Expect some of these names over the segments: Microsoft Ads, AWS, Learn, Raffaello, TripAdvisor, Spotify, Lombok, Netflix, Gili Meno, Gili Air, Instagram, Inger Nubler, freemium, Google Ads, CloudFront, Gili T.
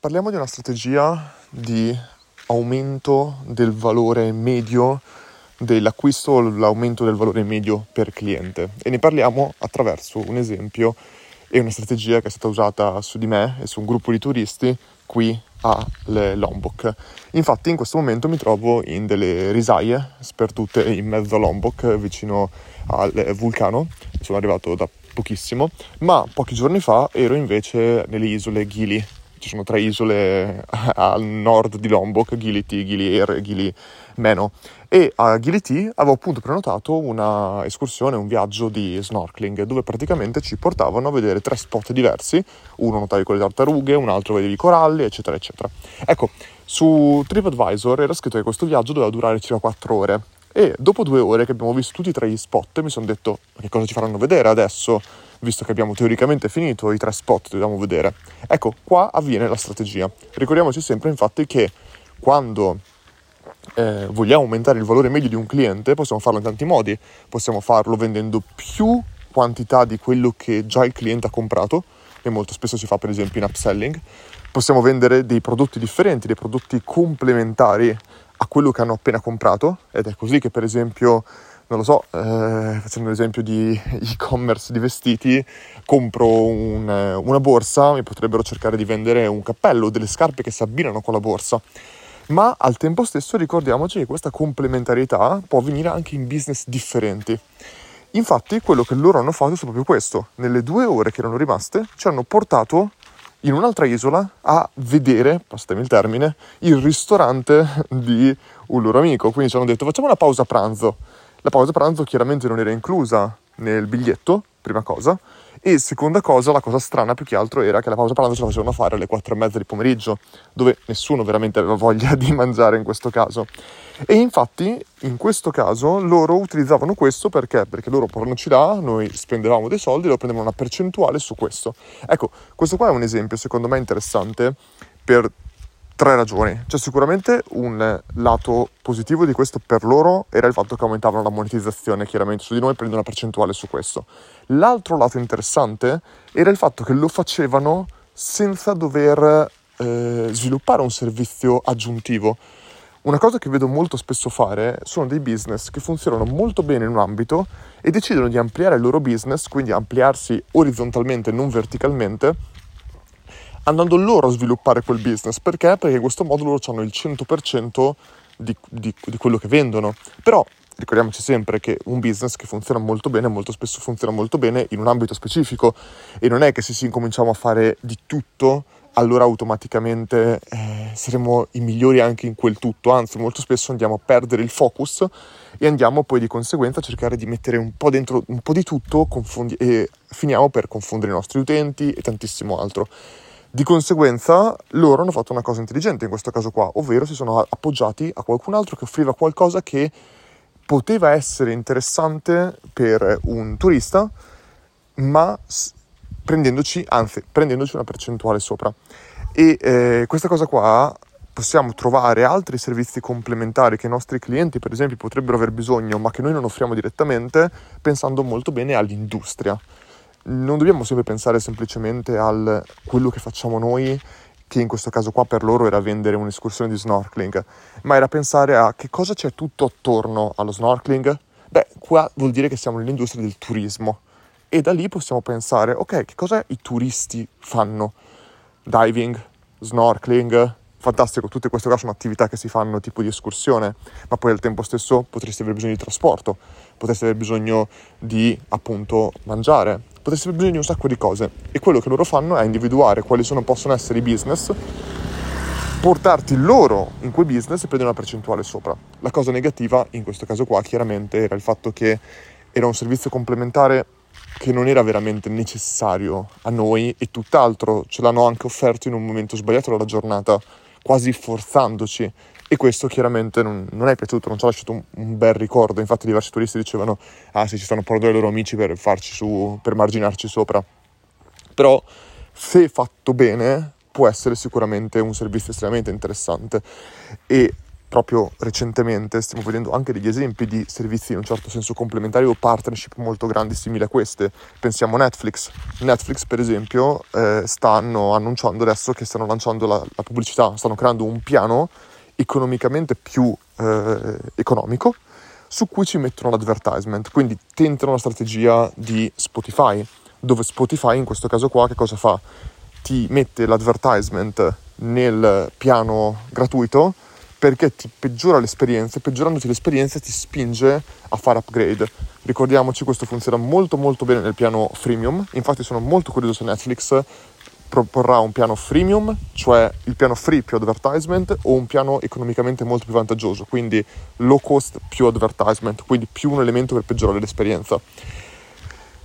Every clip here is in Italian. Parliamo di una strategia di aumento del valore medio dell'acquisto o l'aumento del valore medio per cliente, e ne parliamo attraverso un esempio e una strategia che è stata usata su di me e su un gruppo di turisti qui a Lombok. Infatti in questo momento mi trovo in delle risaie spertute in mezzo a Lombok, vicino al vulcano. Sono arrivato da pochissimo, ma pochi giorni fa ero invece nelle isole Gili. Ci sono 3 isole al nord di Lombok: Gili T, Gili Air e Gili Meno. E a Gili T avevo appunto prenotato una escursione, un viaggio di snorkeling, dove praticamente ci portavano a vedere 3 spot diversi. Uno notavi con le tartarughe, un altro vedevi i coralli, eccetera eccetera. Ecco, su TripAdvisor era scritto che questo viaggio doveva durare circa 4 ore. E dopo 2 ore che abbiamo visto tutti e 3 gli spot, mi sono detto: che cosa ci faranno vedere adesso, visto che abbiamo teoricamente finito i 3 spot che dobbiamo vedere? Ecco, qua avviene la strategia. Ricordiamoci sempre infatti che quando vogliamo aumentare il valore medio di un cliente, possiamo farlo in tanti modi. Possiamo farlo vendendo più quantità di quello che già il cliente ha comprato, e molto spesso si fa per esempio in upselling. Possiamo vendere dei prodotti differenti, dei prodotti complementari a quello che hanno appena comprato, ed è così che per esempio, non lo so, facendo l'esempio di e-commerce di vestiti, compro una borsa, mi potrebbero cercare di vendere un cappello, delle scarpe che si abbinano con la borsa. Ma al tempo stesso ricordiamoci che questa complementarietà può avvenire anche in business differenti. Infatti quello che loro hanno fatto è proprio questo: nelle 2 ore che erano rimaste ci hanno portato in un'altra isola a vedere, passatemi il termine, il ristorante di un loro amico. Quindi ci hanno detto: facciamo una pausa pranzo. La pausa pranzo chiaramente non era inclusa nel biglietto, prima cosa, e seconda cosa, la cosa strana più che altro era che la pausa pranzo ce la facevano fare alle 4:30 di pomeriggio, dove nessuno veramente aveva voglia di mangiare in questo caso. E infatti in questo caso loro utilizzavano questo perché loro portandoci là, noi spendevamo dei soldi e loro prendevano una percentuale su questo. Ecco, questo qua è un esempio secondo me interessante per 3 ragioni. C'è sicuramente un lato positivo di questo per loro, era il fatto che aumentavano la monetizzazione, chiaramente su di noi prende una percentuale su questo. L'altro lato interessante era il fatto che lo facevano senza dover sviluppare un servizio aggiuntivo. Una cosa che vedo molto spesso fare sono dei business che funzionano molto bene in un ambito e decidono di ampliare il loro business, quindi ampliarsi orizzontalmente, non verticalmente, andando loro a sviluppare quel business. Perché? Perché in questo modo loro hanno il 100% di quello che vendono. Però ricordiamoci sempre che un business che funziona molto bene, molto spesso funziona molto bene in un ambito specifico, e non è che se si incominciamo a fare di tutto, allora automaticamente saremo i migliori anche in quel tutto. Anzi, molto spesso andiamo a perdere il focus e andiamo poi di conseguenza a cercare di mettere un po' dentro un po' di tutto, e finiamo per confondere i nostri utenti e tantissimo altro. Di conseguenza loro hanno fatto una cosa intelligente in questo caso qua, ovvero si sono appoggiati a qualcun altro che offriva qualcosa che poteva essere interessante per un turista, ma prendendoci una percentuale sopra. E questa cosa qua possiamo trovare altri servizi complementari che i nostri clienti per esempio potrebbero aver bisogno, ma che noi non offriamo direttamente, pensando molto bene all'industria. Non dobbiamo sempre pensare semplicemente al quello che facciamo noi, che in questo caso qua per loro era vendere un'escursione di snorkeling, ma era pensare a che cosa c'è tutto attorno allo snorkeling. Beh, qua vuol dire che siamo nell'industria del turismo, e da lì possiamo pensare: ok, che cosa i turisti fanno? Diving, snorkeling, fantastico, tutte queste cose sono attività che si fanno tipo di escursione, ma poi al tempo stesso potresti aver bisogno di trasporto, potresti aver bisogno di appunto mangiare, potresti aver bisogno di un sacco di cose. E quello che loro fanno è individuare quali possono essere i business, portarti loro in quei business e prendere una percentuale sopra. La cosa negativa in questo caso qua chiaramente era il fatto che era un servizio complementare che non era veramente necessario a noi, e tutt'altro ce l'hanno anche offerto in un momento sbagliato della giornata, quasi forzandoci, e questo chiaramente non è piaciuto, non ci ha lasciato un bel ricordo. Infatti diversi turisti dicevano: ah sì, ci stanno portando i loro amici per marginarci sopra. Però se fatto bene può essere sicuramente un servizio estremamente interessante, e proprio recentemente stiamo vedendo anche degli esempi di servizi in un certo senso complementari o partnership molto grandi simili a queste. Pensiamo a Netflix. Netflix per esempio stanno annunciando adesso che stanno lanciando la pubblicità, stanno creando un piano economicamente più economico su cui ci mettono l'advertisement, quindi tentano la strategia di Spotify, dove Spotify in questo caso qua che cosa fa? Ti mette l'advertisement nel piano gratuito perché ti peggiora l'esperienza, peggiorandoti l'esperienza ti spinge a fare upgrade. Ricordiamoci, questo funziona molto molto bene nel piano freemium, infatti sono molto curioso se Netflix proporrà un piano freemium, cioè il piano free più advertisement, o un piano economicamente molto più vantaggioso, quindi low cost più advertisement, quindi più un elemento per peggiorare l'esperienza.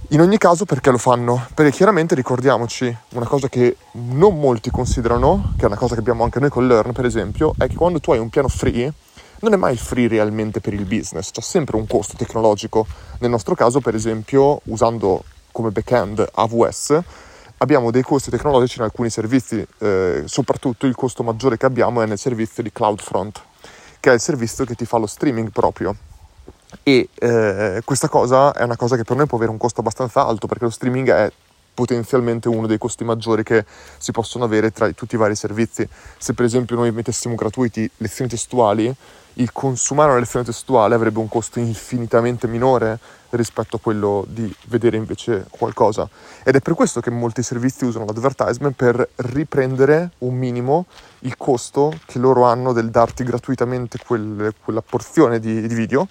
In ogni caso, perché lo fanno? Perché chiaramente ricordiamoci una cosa che non molti considerano, che è una cosa che abbiamo anche noi con Learn per esempio, è che quando tu hai un piano free non è mai free realmente per il business, c'è sempre un costo tecnologico. Nel nostro caso per esempio, usando come backend AWS, abbiamo dei costi tecnologici in alcuni servizi, soprattutto il costo maggiore che abbiamo è nel servizio di CloudFront, che è il servizio che ti fa lo streaming proprio. E questa cosa è una cosa che per noi può avere un costo abbastanza alto, perché lo streaming è potenzialmente uno dei costi maggiori che si possono avere tra tutti i vari servizi. Se per esempio noi mettessimo gratuiti lezioni testuali, il consumare una lezione testuale avrebbe un costo infinitamente minore rispetto a quello di vedere invece qualcosa, ed è per questo che molti servizi usano l'advertisement per riprendere un minimo il costo che loro hanno del darti gratuitamente quella porzione di video,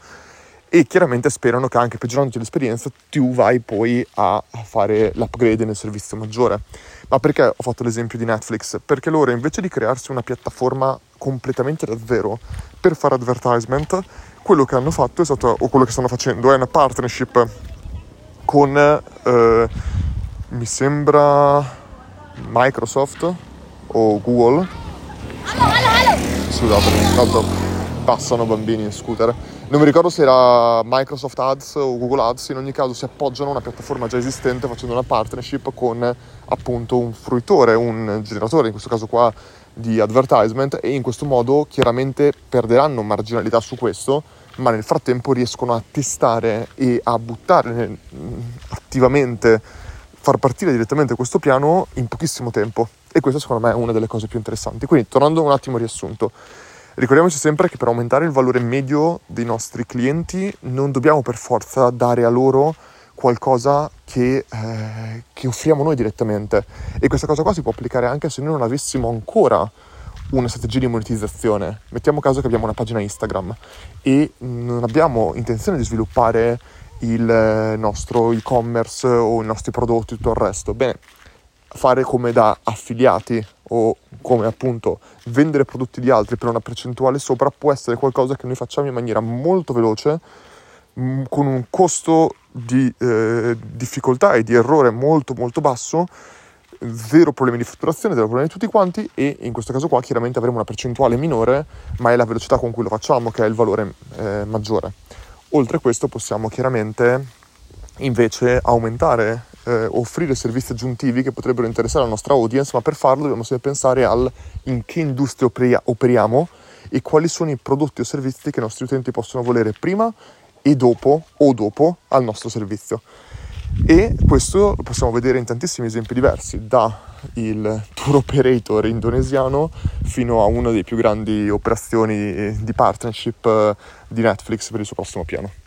e chiaramente sperano che anche peggiorandoti l'esperienza tu vai poi a fare l'upgrade nel servizio maggiore. Ma perché ho fatto l'esempio di Netflix? Perché loro invece di crearsi una piattaforma completamente da zero per fare advertisement, quello che hanno fatto è stato, o quello che stanno facendo, è una partnership con mi sembra Microsoft o Google. Scusate, passano bambini in scooter. Non mi ricordo se era Microsoft Ads o Google Ads, in ogni caso si appoggiano a una piattaforma già esistente facendo una partnership con appunto un fruitore, un generatore, in questo caso qua, di advertisement, e in questo modo chiaramente perderanno marginalità su questo, ma nel frattempo riescono a testare e a buttare attivamente, far partire direttamente questo piano in pochissimo tempo, e questa secondo me è una delle cose più interessanti. Quindi tornando un attimo riassunto, ricordiamoci sempre che per aumentare il valore medio dei nostri clienti non dobbiamo per forza dare a loro qualcosa che offriamo noi direttamente, e questa cosa qua si può applicare anche se noi non avessimo ancora una strategia di monetizzazione. Mettiamo caso che abbiamo una pagina Instagram e non abbiamo intenzione di sviluppare il nostro e-commerce o i nostri prodotti, tutto il resto. Bene, fare come da affiliati o come appunto vendere prodotti di altri per una percentuale sopra può essere qualcosa che noi facciamo in maniera molto veloce, con un costo di difficoltà e di errore molto molto basso, zero problemi di fatturazione, zero problemi di tutti quanti, e in questo caso qua chiaramente avremo una percentuale minore, ma è la velocità con cui lo facciamo che è il valore maggiore. Oltre a questo possiamo chiaramente invece aumentare, offrire servizi aggiuntivi che potrebbero interessare la nostra audience, ma per farlo dobbiamo sempre pensare in che industria operiamo e quali sono i prodotti o servizi che i nostri utenti possono volere prima e dopo o dopo al nostro servizio. E questo lo possiamo vedere in tantissimi esempi diversi, da il tour operator indonesiano fino a una delle più grandi operazioni di partnership di Netflix per il suo prossimo piano.